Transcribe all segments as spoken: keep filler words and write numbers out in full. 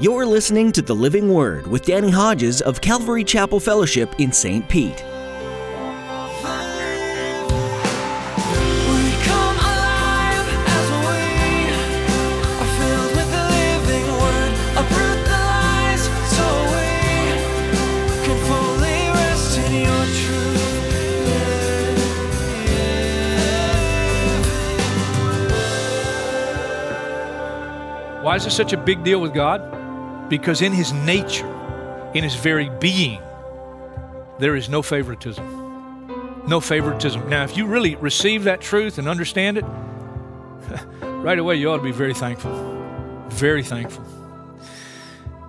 You're listening to The Living Word with Danny Hodges of Calvary Chapel Fellowship in Saint Pete. Why is this such a big deal with God? Because in His nature, in His very being, there is no favoritism. No favoritism. Now, if you really receive that truth and understand it, right away you ought to be very thankful. Very thankful.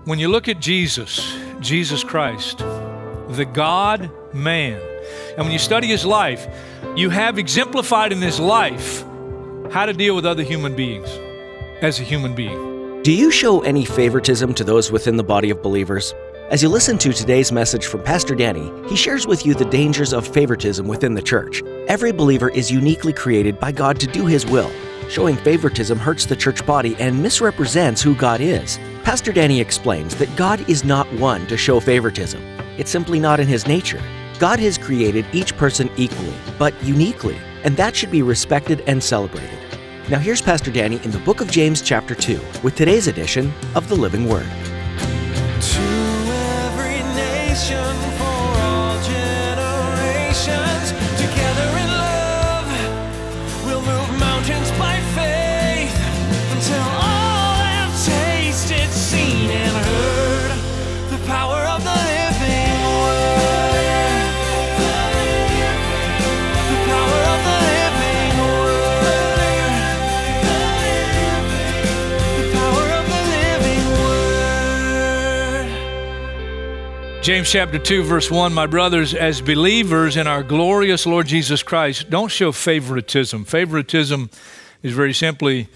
When you look at Jesus, Jesus Christ, the God-man, and when you study His life, you have exemplified in His life how to deal with other human beings. As a human being. Do you show any favoritism to those within the body of believers? As you listen to today's message from Pastor Danny, he shares with you the dangers of favoritism within the church. Every believer is uniquely created by God to do His will. Showing favoritism hurts the church body and misrepresents who God is. Pastor Danny explains that God is not one to show favoritism. It's simply not in His nature. God has created each person equally, but uniquely, and that should be respected and celebrated. Now here's Pastor Danny in the book of James chapter two with today's edition of The Living Word. To every nation, for all generations, together in love, we'll move mountains by faith, until all have tasted, seen, and heard the power of the living word. The power of the living word. James chapter two, verse one, my brothers, as believers in our glorious Lord Jesus Christ, don't show favoritism. Favoritism is very simply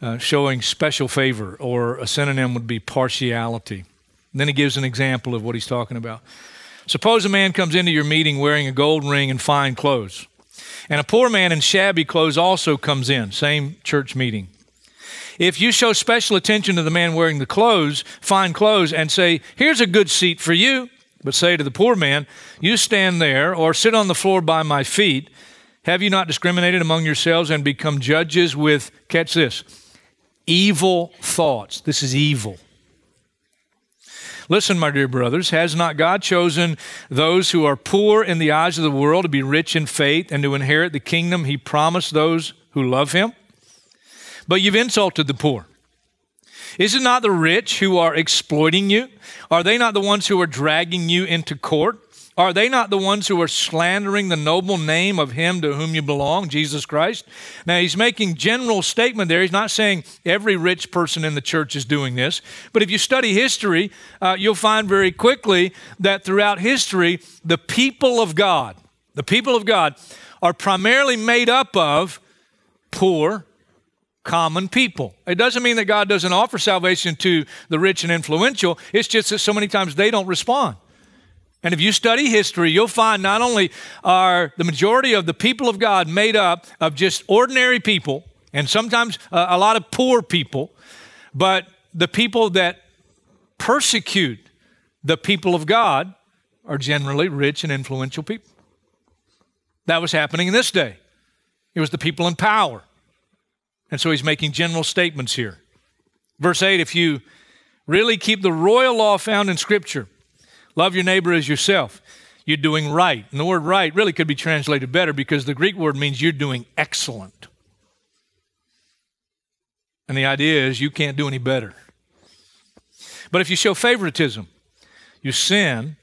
uh, showing special favor, or a synonym would be partiality. And then he gives an example of what he's talking about. Suppose a man comes into your meeting wearing a gold ring and fine clothes, and a poor man in shabby clothes also comes in, same church meeting. If you show special attention to the man wearing the clothes, fine clothes, and say, here's a good seat for you, but say to the poor man, you stand there or sit on the floor by my feet. Have you not discriminated among yourselves and become judges with, catch this, evil thoughts? This is evil. Listen, my dear brothers, has not God chosen those who are poor in the eyes of the world to be rich in faith and to inherit the kingdom He promised those who love Him? But you've insulted the poor. Is it not the rich who are exploiting you? Are they not the ones who are dragging you into court? Are they not the ones who are slandering the noble name of Him to whom you belong, Jesus Christ? Now, he's making general statement there. He's not saying every rich person in the church is doing this. But if you study history, uh, you'll find very quickly that throughout history, the people of God, the people of God are primarily made up of poor common people. It doesn't mean that God doesn't offer salvation to the rich and influential. It's just that so many times they don't respond. And if you study history, you'll find not only are the majority of the people of God made up of just ordinary people, and sometimes uh, a lot of poor people, but the people that persecute the people of God are generally rich and influential people. That was happening in this day. It was the people in power. And so he's making general statements here. Verse eight, if you really keep the royal law found in Scripture, love your neighbor as yourself, you're doing right. And the word right really could be translated better because the Greek word means you're doing excellent. And the idea is you can't do any better. But if you show favoritism, you sin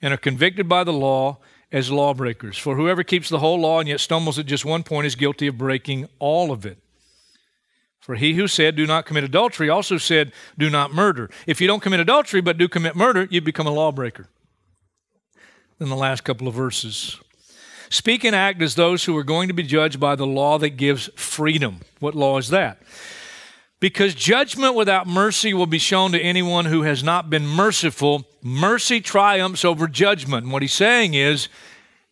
and are convicted by the law as lawbreakers. For whoever keeps the whole law and yet stumbles at just one point is guilty of breaking all of it. For he who said, do not commit adultery, also said, do not murder. If you don't commit adultery but do commit murder, you become a lawbreaker. Then the last couple of verses. Speak and act as those who are going to be judged by the law that gives freedom. What law is that? Because judgment without mercy will be shown to anyone who has not been merciful. Mercy triumphs over judgment. And what he's saying is,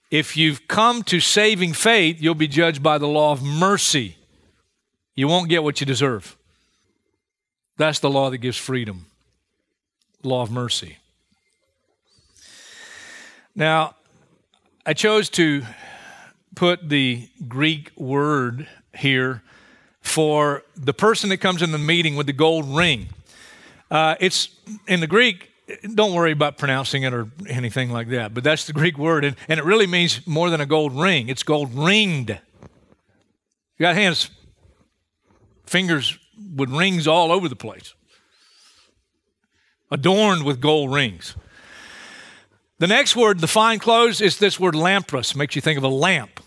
if you've come to saving faith, you'll be judged by the law of mercy. You won't get what you deserve. That's the law that gives freedom. law of mercy. Now, I chose to put the Greek word here for the person that comes in the meeting with the gold ring. Uh, it's in the Greek. Don't worry about pronouncing it or anything like that, but that's the Greek word, and, and it really means more than a gold ring. It's gold ringed. You got hands, fingers with rings all over the place, adorned with gold rings. The next word, the fine clothes, is this word lampros. Makes you think of a lamp,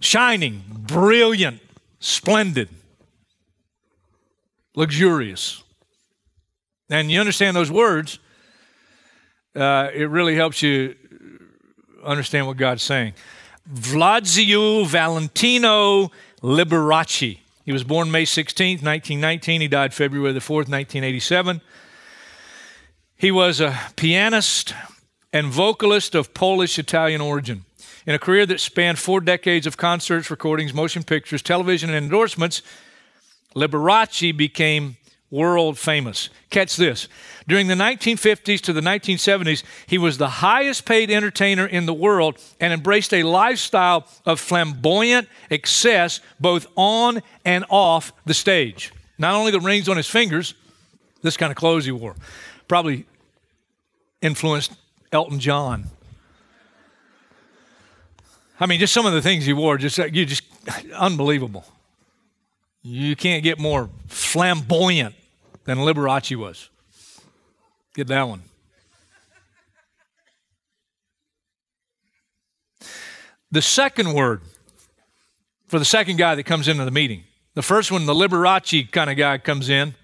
shining, brilliant, splendid, luxurious. And you understand those words, Uh, it really helps you understand what God's saying. Vladziu Valentino Liberace. He was born May sixteenth, nineteen nineteen. He died February the fourth, nineteen eighty-seven. He was a pianist and vocalist of Polish-Italian origin. In a career that spanned four decades of concerts, recordings, motion pictures, television, and endorsements, Liberace became world famous. Catch this. During the nineteen fifties to the nineteen seventies, he was the highest paid entertainer in the world and embraced a lifestyle of flamboyant excess both on and off the stage. Not only the rings on his fingers, this kind of clothes he wore probably influenced Elton John. I mean, just some of the things he wore, just you just unbelievable. You can't get more flamboyant than Liberace was. Get that one. The second word for the second guy that comes into the meeting. The first one, the Liberace kind of guy comes in.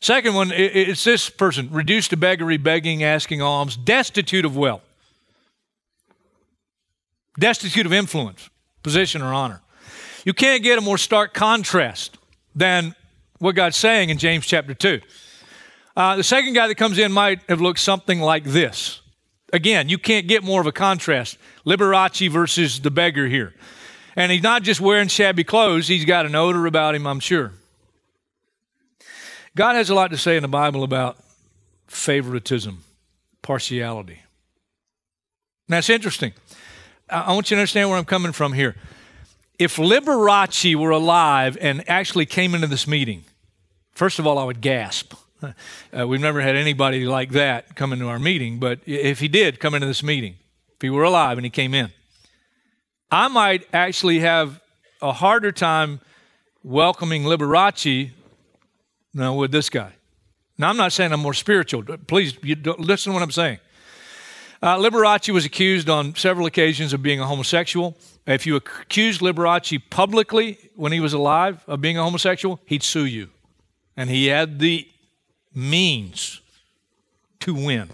Second one, it's this person, reduced to beggary, begging, asking alms, destitute of wealth, destitute of influence, position, or honor. You can't get a more stark contrast than what God's saying in James chapter two. Uh, the second guy that comes in might have looked something like this. Again, you can't get more of a contrast. Liberace versus the beggar here. And he's not just wearing shabby clothes. He's got an odor about him, I'm sure. God has a lot to say in the Bible about favoritism, partiality. Now, it's interesting. I want you to understand where I'm coming from here. If Liberace were alive and actually came into this meeting, first of all, I would gasp. Uh, we've never had anybody like that come into our meeting, but if he did come into this meeting, if he were alive and he came in, I might actually have a harder time welcoming Liberace than I would this guy. Now, I'm not saying I'm more spiritual. Please you don't, listen to what I'm saying. Uh, Liberace was accused on several occasions of being a homosexual. If you accused Liberace publicly when he was alive of being a homosexual, he'd sue you. And he had the means to win.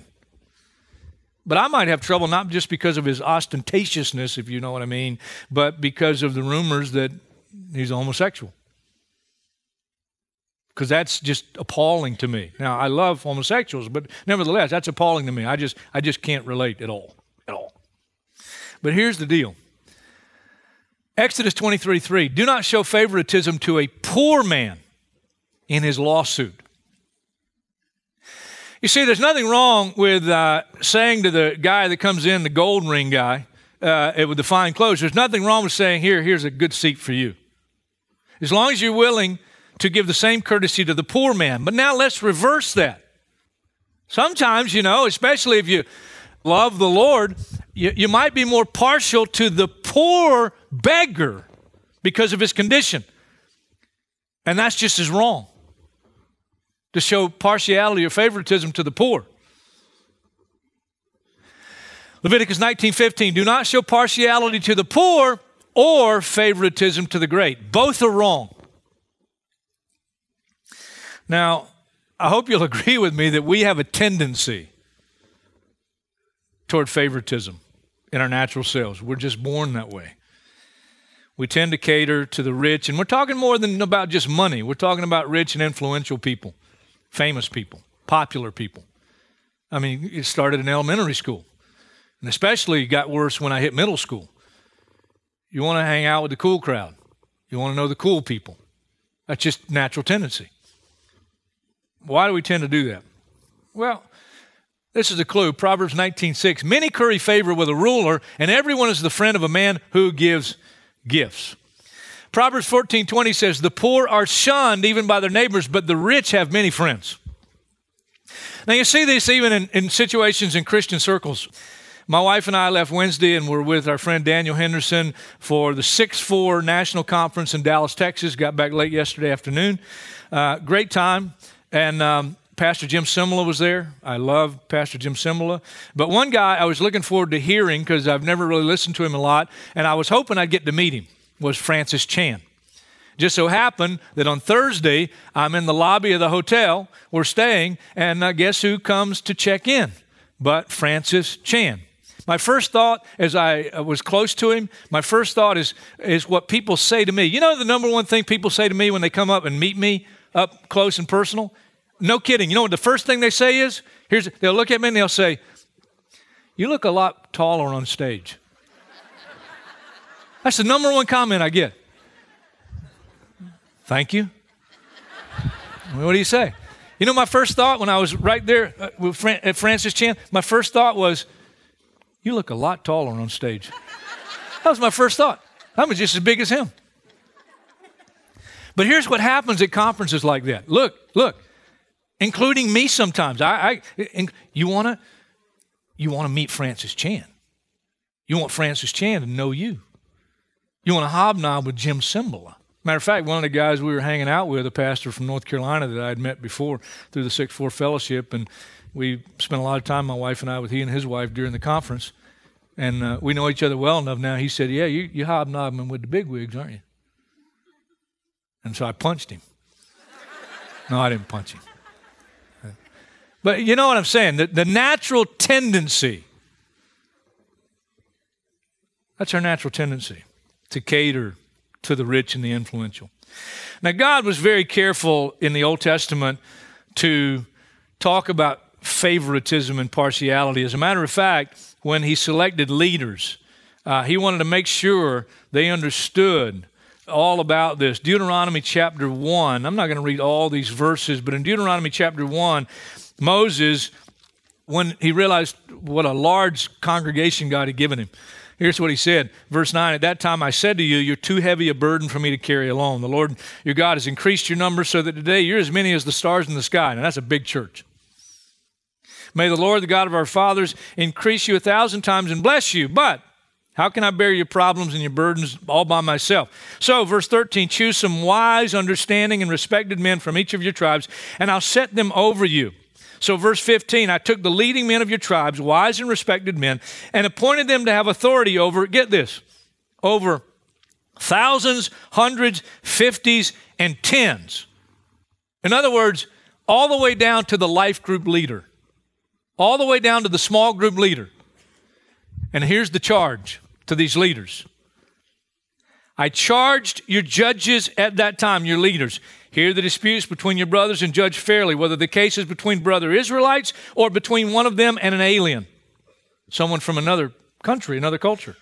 But I might have trouble not just because of his ostentatiousness, if you know what I mean, but because of the rumors that he's a homosexual. Because that's just appalling to me. Now, I love homosexuals, but nevertheless, that's appalling to me. I just I just can't relate at all, at all. But here's the deal. Exodus twenty-three three, do not show favoritism to a poor man in his lawsuit. You see, there's nothing wrong with uh, saying to the guy that comes in, the gold ring guy, uh, with the fine clothes, there's nothing wrong with saying, here, here's a good seat for you. As long as you're willing to give the same courtesy to the poor man. But now let's reverse that. Sometimes, you know, especially if you love the Lord, you, you might be more partial to the poor beggar because of his condition. And that's just as wrong, to show partiality or favoritism to the poor. Leviticus nineteen fifteen, do not show partiality to the poor or favoritism to the great. Both are wrong. Now, I hope you'll agree with me that we have a tendency toward favoritism in our natural selves. We're just born that way. We tend to cater to the rich, and we're talking more than about just money. We're talking about rich and influential people, famous people, popular people. I mean, it started in elementary school, and especially got worse when I hit middle school. You want to hang out with the cool crowd. You want to know the cool people. That's just natural tendency. Why do we tend to do that? Well, This is a clue. Proverbs nineteen six. Many curry favor with a ruler, and everyone is the friend of a man who gives gifts. Proverbs fourteen twenty says, the poor are shunned even by their neighbors, but the rich have many friends. Now, you see this even in, in situations in Christian circles. My wife and I left Wednesday and were with our friend Daniel Henderson for the six four National Conference in Dallas, Texas. Got back late yesterday afternoon. Uh, great time. And um, Pastor Jim Simula was there. I love Pastor Jim Simula. But one guy I was looking forward to hearing, because I've never really listened to him a lot, and I was hoping I'd get to meet him, was Francis Chan. Just so happened that on Thursday, I'm in the lobby of the hotel we're staying, and uh, guess who comes to check in but Francis Chan. My first thought as I was close to him, my first thought is, is what people say to me. You know the number one thing people say to me when they come up and meet me up close and personal? No kidding. You know what the first thing they say is? Here's, they'll look at me and they'll say, you look a lot taller on stage. That's the number one comment I get. Thank you. What do you say? You know, my first thought when I was right there with Fran- at Francis Chan, my first thought was, you look a lot taller on stage. That was my first thought. I'm just as big as him. But here's what happens at conferences like that. Look, look, including me sometimes. I, I you wanna, you wanna meet Francis Chan. You want Francis Chan to know you. You want to hobnob with Jim Cymbala. Matter of fact, one of the guys we were hanging out with, a pastor from North Carolina that I had met before through the six four Fellowship, and we spent a lot of time, my wife and I, with he and his wife during the conference, and uh, we know each other well enough now. He said, yeah, you, you're hobnobbing with the bigwigs, aren't you? And so I punched him. No, I didn't punch him. But you know what I'm saying? The, the natural tendency, that's our natural tendency, to cater to the rich and the influential. Now, God was very careful in the Old Testament to talk about favoritism and partiality. As a matter of fact, when he selected leaders, uh, he wanted to make sure they understood all about this. Deuteronomy chapter one, I'm not going to read all these verses, but in Deuteronomy chapter one, Moses, when he realized what a large congregation God had given him, here's what he said, verse nine, at that time I said to you, you're too heavy a burden for me to carry alone. The Lord your God has increased your number so that today you're as many as the stars in the sky. Now that's a big church. May the Lord, the God of our fathers, increase you a thousand times and bless you. But how can I bear your problems and your burdens all by myself? So verse thirteen, choose some wise, understanding, and respected men from each of your tribes, and I'll set them over you. So verse fifteen, I took the leading men of your tribes, wise and respected men, and appointed them to have authority over, get this, over thousands, hundreds, fifties, and tens. In other words, all the way down to the life group leader, all the way down to the small group leader. And here's the charge to these leaders. I charged your judges at that time, your leaders, hear the disputes between your brothers and judge fairly, whether the case is between brother Israelites or between one of them and an alien, someone from another country, another culture.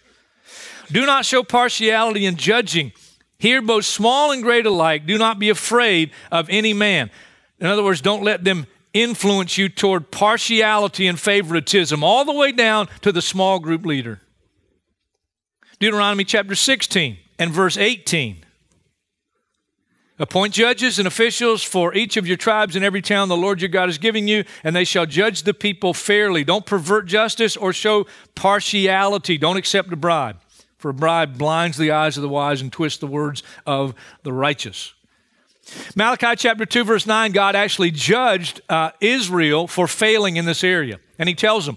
Do not show partiality in judging. Hear both small and great alike. Do not be afraid of any man. In other words, don't let them influence you toward partiality and favoritism, all the way down to the small group leader. Deuteronomy chapter sixteen and verse eighteen. Appoint judges and officials for each of your tribes in every town the Lord your God is giving you, and they shall judge the people fairly. Don't pervert justice or show partiality. Don't accept a bribe, for a bribe blinds the eyes of the wise and twists the words of the righteous. Malachi chapter two, verse nine, God actually judged uh, Israel for failing in this area. And he tells them,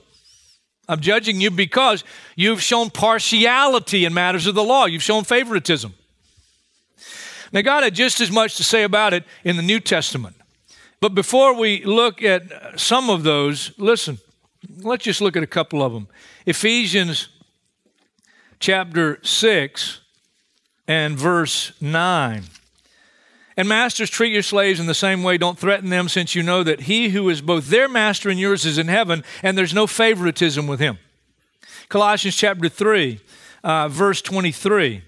I'm judging you because you've shown partiality in matters of the law. You've shown favoritism. Now, God had just as much to say about it in the New Testament. But before we look at some of those, listen, let's just look at a couple of them. Ephesians chapter six and verse nine. And masters, treat your slaves in the same way. Don't threaten them, since you know that he who is both their master and yours is in heaven, and there's no favoritism with him. Colossians chapter three, uh, verse twenty-three.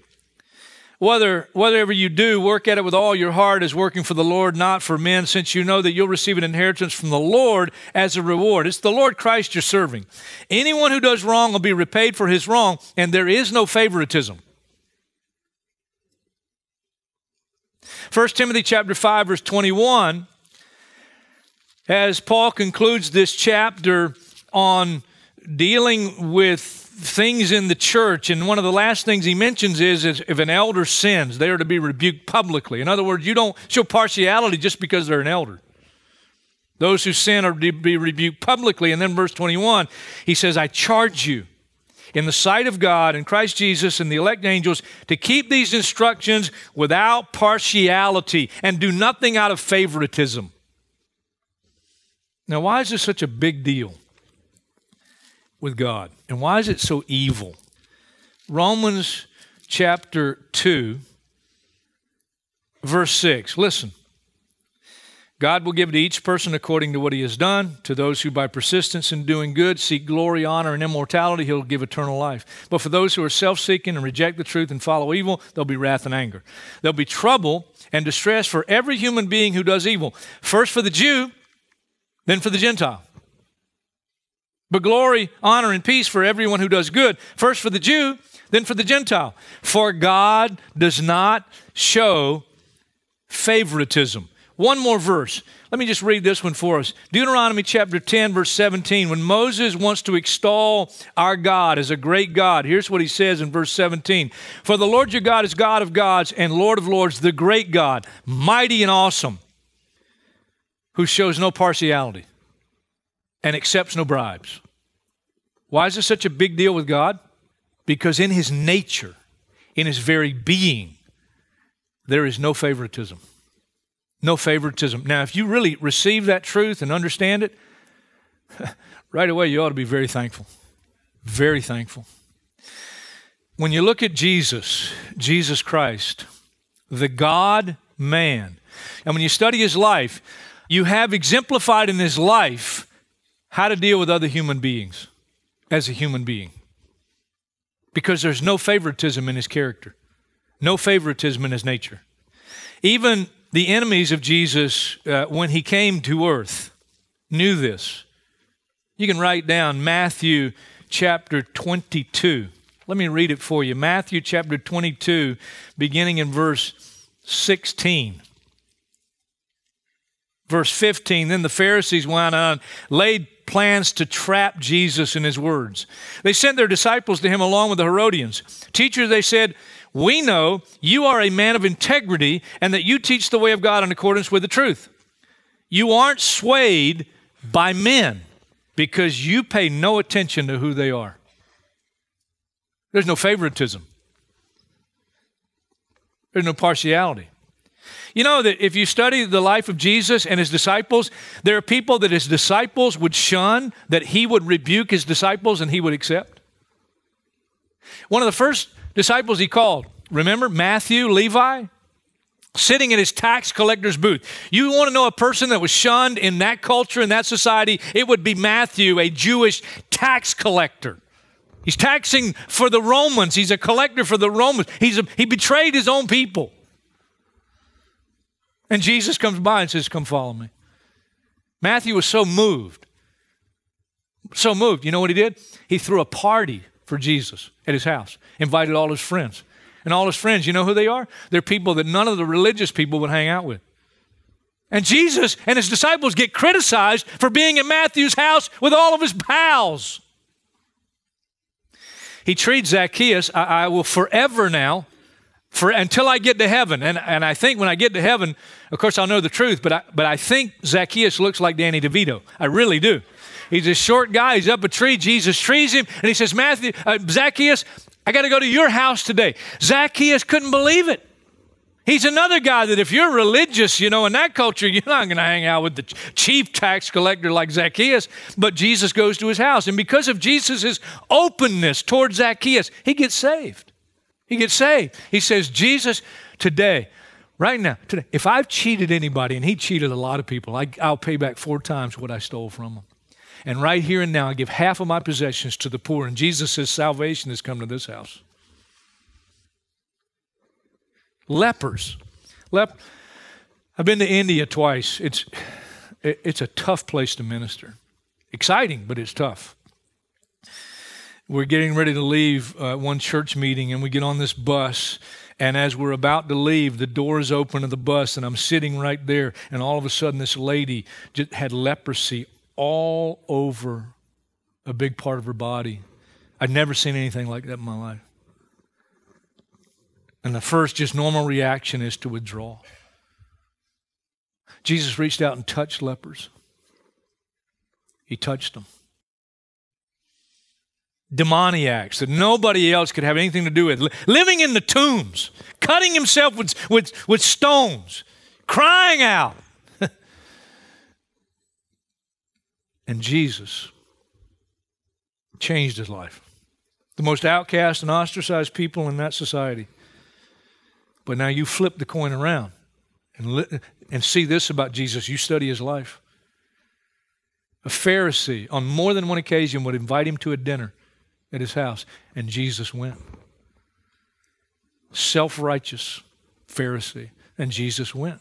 Whether, whatever you do, work at it with all your heart as working for the Lord, not for men, since you know that you'll receive an inheritance from the Lord as a reward. It's the Lord Christ you're serving. Anyone who does wrong will be repaid for his wrong, and there is no favoritism. First Timothy chapter five, verse twenty-one, as Paul concludes this chapter on dealing with things in the church, and one of the last things he mentions is, is if an elder sins, they are to be rebuked publicly. In other words, you don't show partiality just because they're an elder. Those who sin are to be rebuked publicly. And then verse twenty-one, he says, I charge you in the sight of God and Christ Jesus and the elect angels to keep these instructions without partiality and do nothing out of favoritism. Now, why is this such a big deal with God? And why is it so evil? Romans chapter two, verse six. Listen. God will give to each person according to what he has done. To those who by persistence in doing good seek glory, honor, and immortality, he'll give eternal life. But for those who are self-seeking and reject the truth and follow evil, there'll be wrath and anger. There'll be trouble and distress for every human being who does evil. First for the Jew, then for the Gentile. But glory, honor, and peace for everyone who does good, first for the Jew, then for the Gentile. For God does not show favoritism. One more verse. Let me just read this one for us. Deuteronomy chapter ten, verse seventeen. When Moses wants to extol our God as a great God, here's what he says in verse seventeen. For the Lord your God is God of gods and Lord of lords, the great God, mighty and awesome, who shows no partiality and accepts no bribes. Why is this such a big deal with God? Because in his nature, in his very being, there is no favoritism. No favoritism. Now, if you really receive that truth and understand it, right away you ought to be very thankful. Very thankful. When you look at Jesus, Jesus Christ, the God-man, and when you study his life, you have exemplified in his life how to deal with other human beings as a human being. Because there's no favoritism in his character. No favoritism in his nature. Even the enemies of Jesus, uh, when he came to earth, knew this. You can write down Matthew chapter twenty-two. Let me read it for you. Matthew chapter twenty-two, beginning in verse sixteen. Verse fifteen, then the Pharisees went on, laid plans to trap Jesus in his words. They sent their disciples to him along with the Herodians. Teacher, they said, we know you are a man of integrity and that you teach the way of God in accordance with the truth. You aren't swayed by men because you pay no attention to who they are. There's no favoritism. There's no partiality. You know that if you study the life of Jesus and his disciples, there are people that his disciples would shun, that he would rebuke his disciples and he would accept. One of the first disciples he called, remember Matthew, Levi, sitting at his tax collector's booth. You want to know a person that was shunned in that culture, in that society? It would be Matthew, a Jewish tax collector. He's taxing for the Romans. He's a collector for the Romans. He's a, he betrayed his own people. And Jesus comes by and says, come follow me. Matthew was so moved. So moved. You know what he did? He threw a party for Jesus at his house, invited all his friends. And all his friends, you know who they are? They're people that none of the religious people would hang out with. And Jesus and his disciples get criticized for being in Matthew's house with all of his pals. He treats Zacchaeus, I, I will forever now, For until I get to heaven, and, and I think when I get to heaven, of course I'll know the truth, but I, but I think Zacchaeus looks like Danny DeVito. I really do. He's a short guy. He's up a tree. Jesus trees him, and he says, Matthew, uh, Zacchaeus, I got to go to your house today. Zacchaeus couldn't believe it. He's another guy that if you're religious, you know, in that culture, you're not going to hang out with the chief tax collector like Zacchaeus, but Jesus goes to his house, and because of Jesus' openness towards Zacchaeus, he gets saved. He gets saved. He says, Jesus, today, right now, today, if I've cheated anybody, and he cheated a lot of people, I, I'll pay back four times what I stole from them. And right here and now, I give half of my possessions to the poor. And Jesus says, salvation has come to this house. Lepers. Lep- I've been to India twice. It's it's a tough place to minister. Exciting, but it's tough. We're getting ready to leave uh, one church meeting, and we get on this bus, and as we're about to leave, the doors open of the bus, and I'm sitting right there, and all of a sudden this lady just had leprosy all over a big part of her body. I'd never seen anything like that in my life. And the first just normal reaction is to withdraw. Jesus reached out and touched lepers. He touched them. Demoniacs that nobody else could have anything to do with. Living in the tombs. Cutting himself with, with, with stones. Crying out. And Jesus changed his life. The most outcast and ostracized people in that society. But now you flip the coin around and li- and see this about Jesus. You study his life. A Pharisee on more than one occasion would invite him to a dinner at his house, and Jesus went. Self-righteous Pharisee, and Jesus went.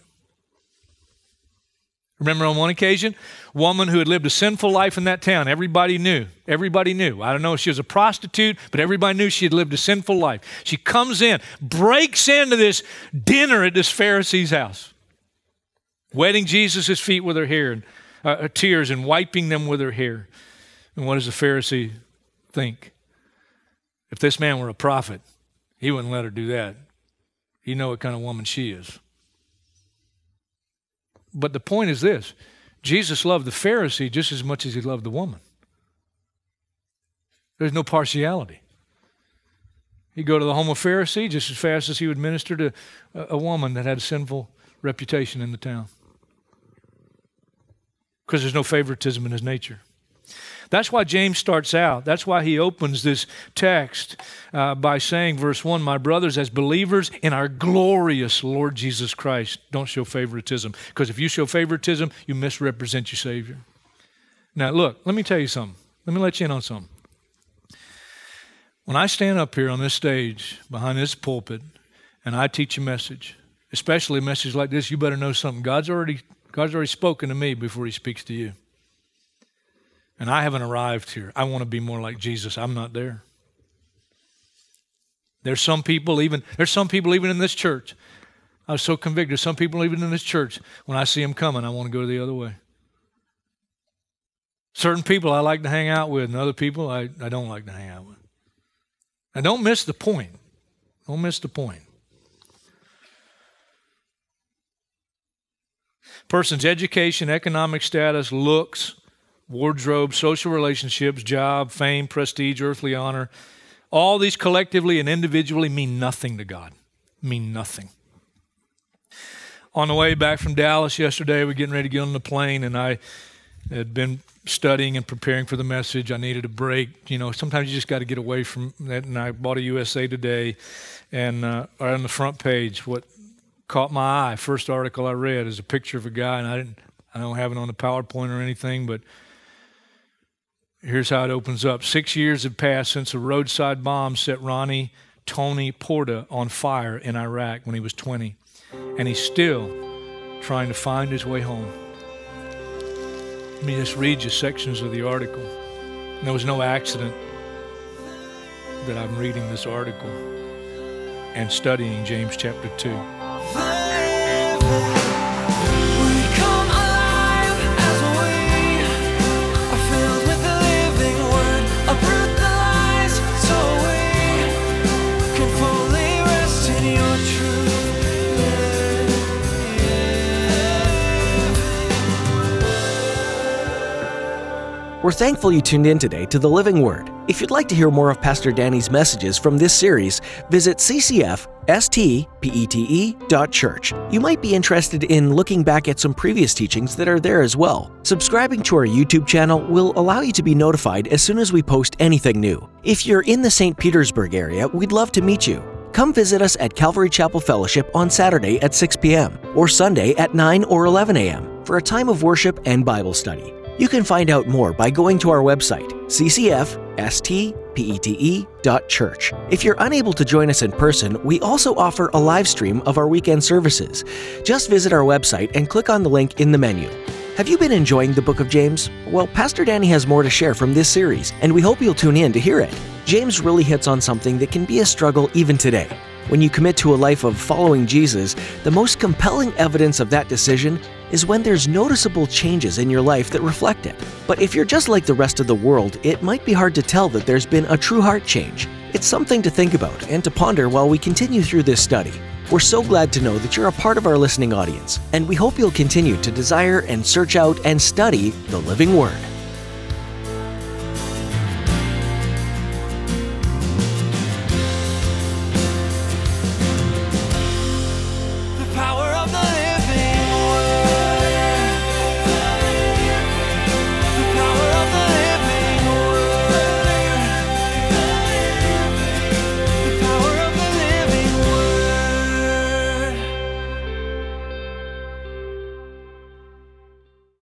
Remember on one occasion, a woman who had lived a sinful life in that town, everybody knew, everybody knew. I don't know if she was a prostitute, but everybody knew she had lived a sinful life. She comes in, breaks into this dinner at this Pharisee's house, wetting Jesus' feet with her hair, and, uh, tears and wiping them with her hair. And what does the Pharisee think? If this man were a prophet, he wouldn't let her do that. He know what kind of woman she is. But the point is this, Jesus loved the Pharisee just as much as he loved the woman. There's no partiality. He'd go to the home of Pharisee just as fast as he would minister to a woman that had a sinful reputation in the town. Because there's no favoritism in his nature. That's why James starts out. That's why he opens this text uh, by saying, verse one, my brothers, as believers in our glorious Lord Jesus Christ, don't show favoritism. Because if you show favoritism, you misrepresent your Savior. Now, look, let me tell you something. Let me let you in on something. When I stand up here on this stage, behind this pulpit, and I teach a message, especially a message like this, you better know something. God's already, God's already spoken to me before he speaks to you. And I haven't arrived here. I want to be more like Jesus. I'm not there. There's some people even, there's some people even in this church. I was so convicted. Some people even in this church, when I see them coming, I want to go the other way. Certain people I like to hang out with and other people I, I don't like to hang out with. And don't miss the point. Don't miss the point. Person's education, economic status, looks, wardrobe, social relationships, job, fame, prestige, earthly honor, all these collectively and individually mean nothing to God, mean nothing. On the way back from Dallas yesterday, we're getting ready to get on the plane, and I had been studying and preparing for the message. I needed a break. You know, sometimes you just got to get away from that, and I bought a U S A Today, and uh, right on the front page, what caught my eye, first article I read, is a picture of a guy, and I didn't, I don't have it on the PowerPoint or anything, but here's how it opens up. Six years have passed since a roadside bomb set Ronnie Tony Porta on fire in Iraq when he was twenty. And he's still trying to find his way home. Let me just read you sections of the article. And there was no accident that I'm reading this article and studying James chapter two. We're thankful you tuned in today to The Living Word. If you'd like to hear more of Pastor Danny's messages from this series, visit c c f s t pete dot church. You might be interested in looking back at some previous teachings that are there as well. Subscribing to our YouTube channel will allow you to be notified as soon as we post anything new. If you're in the Saint Petersburg area, we'd love to meet you. Come visit us at Calvary Chapel Fellowship on Saturday at six p.m. or Sunday at nine or eleven a.m. for a time of worship and Bible study. You can find out more by going to our website, c c f s t pete dot church. If you're unable to join us in person, we also offer a live stream of our weekend services. Just visit our website and click on the link in the menu. Have you been enjoying the book of James? Well, Pastor Danny has more to share from this series, and we hope you'll tune in to hear it. James really hits on something that can be a struggle even today. When you commit to a life of following Jesus, the most compelling evidence of that decision is when there's noticeable changes in your life that reflect it. But if you're just like the rest of the world, it might be hard to tell that there's been a true heart change. It's something to think about and to ponder while we continue through this study. We're so glad to know that you're a part of our listening audience, and we hope you'll continue to desire and search out and study the living Word.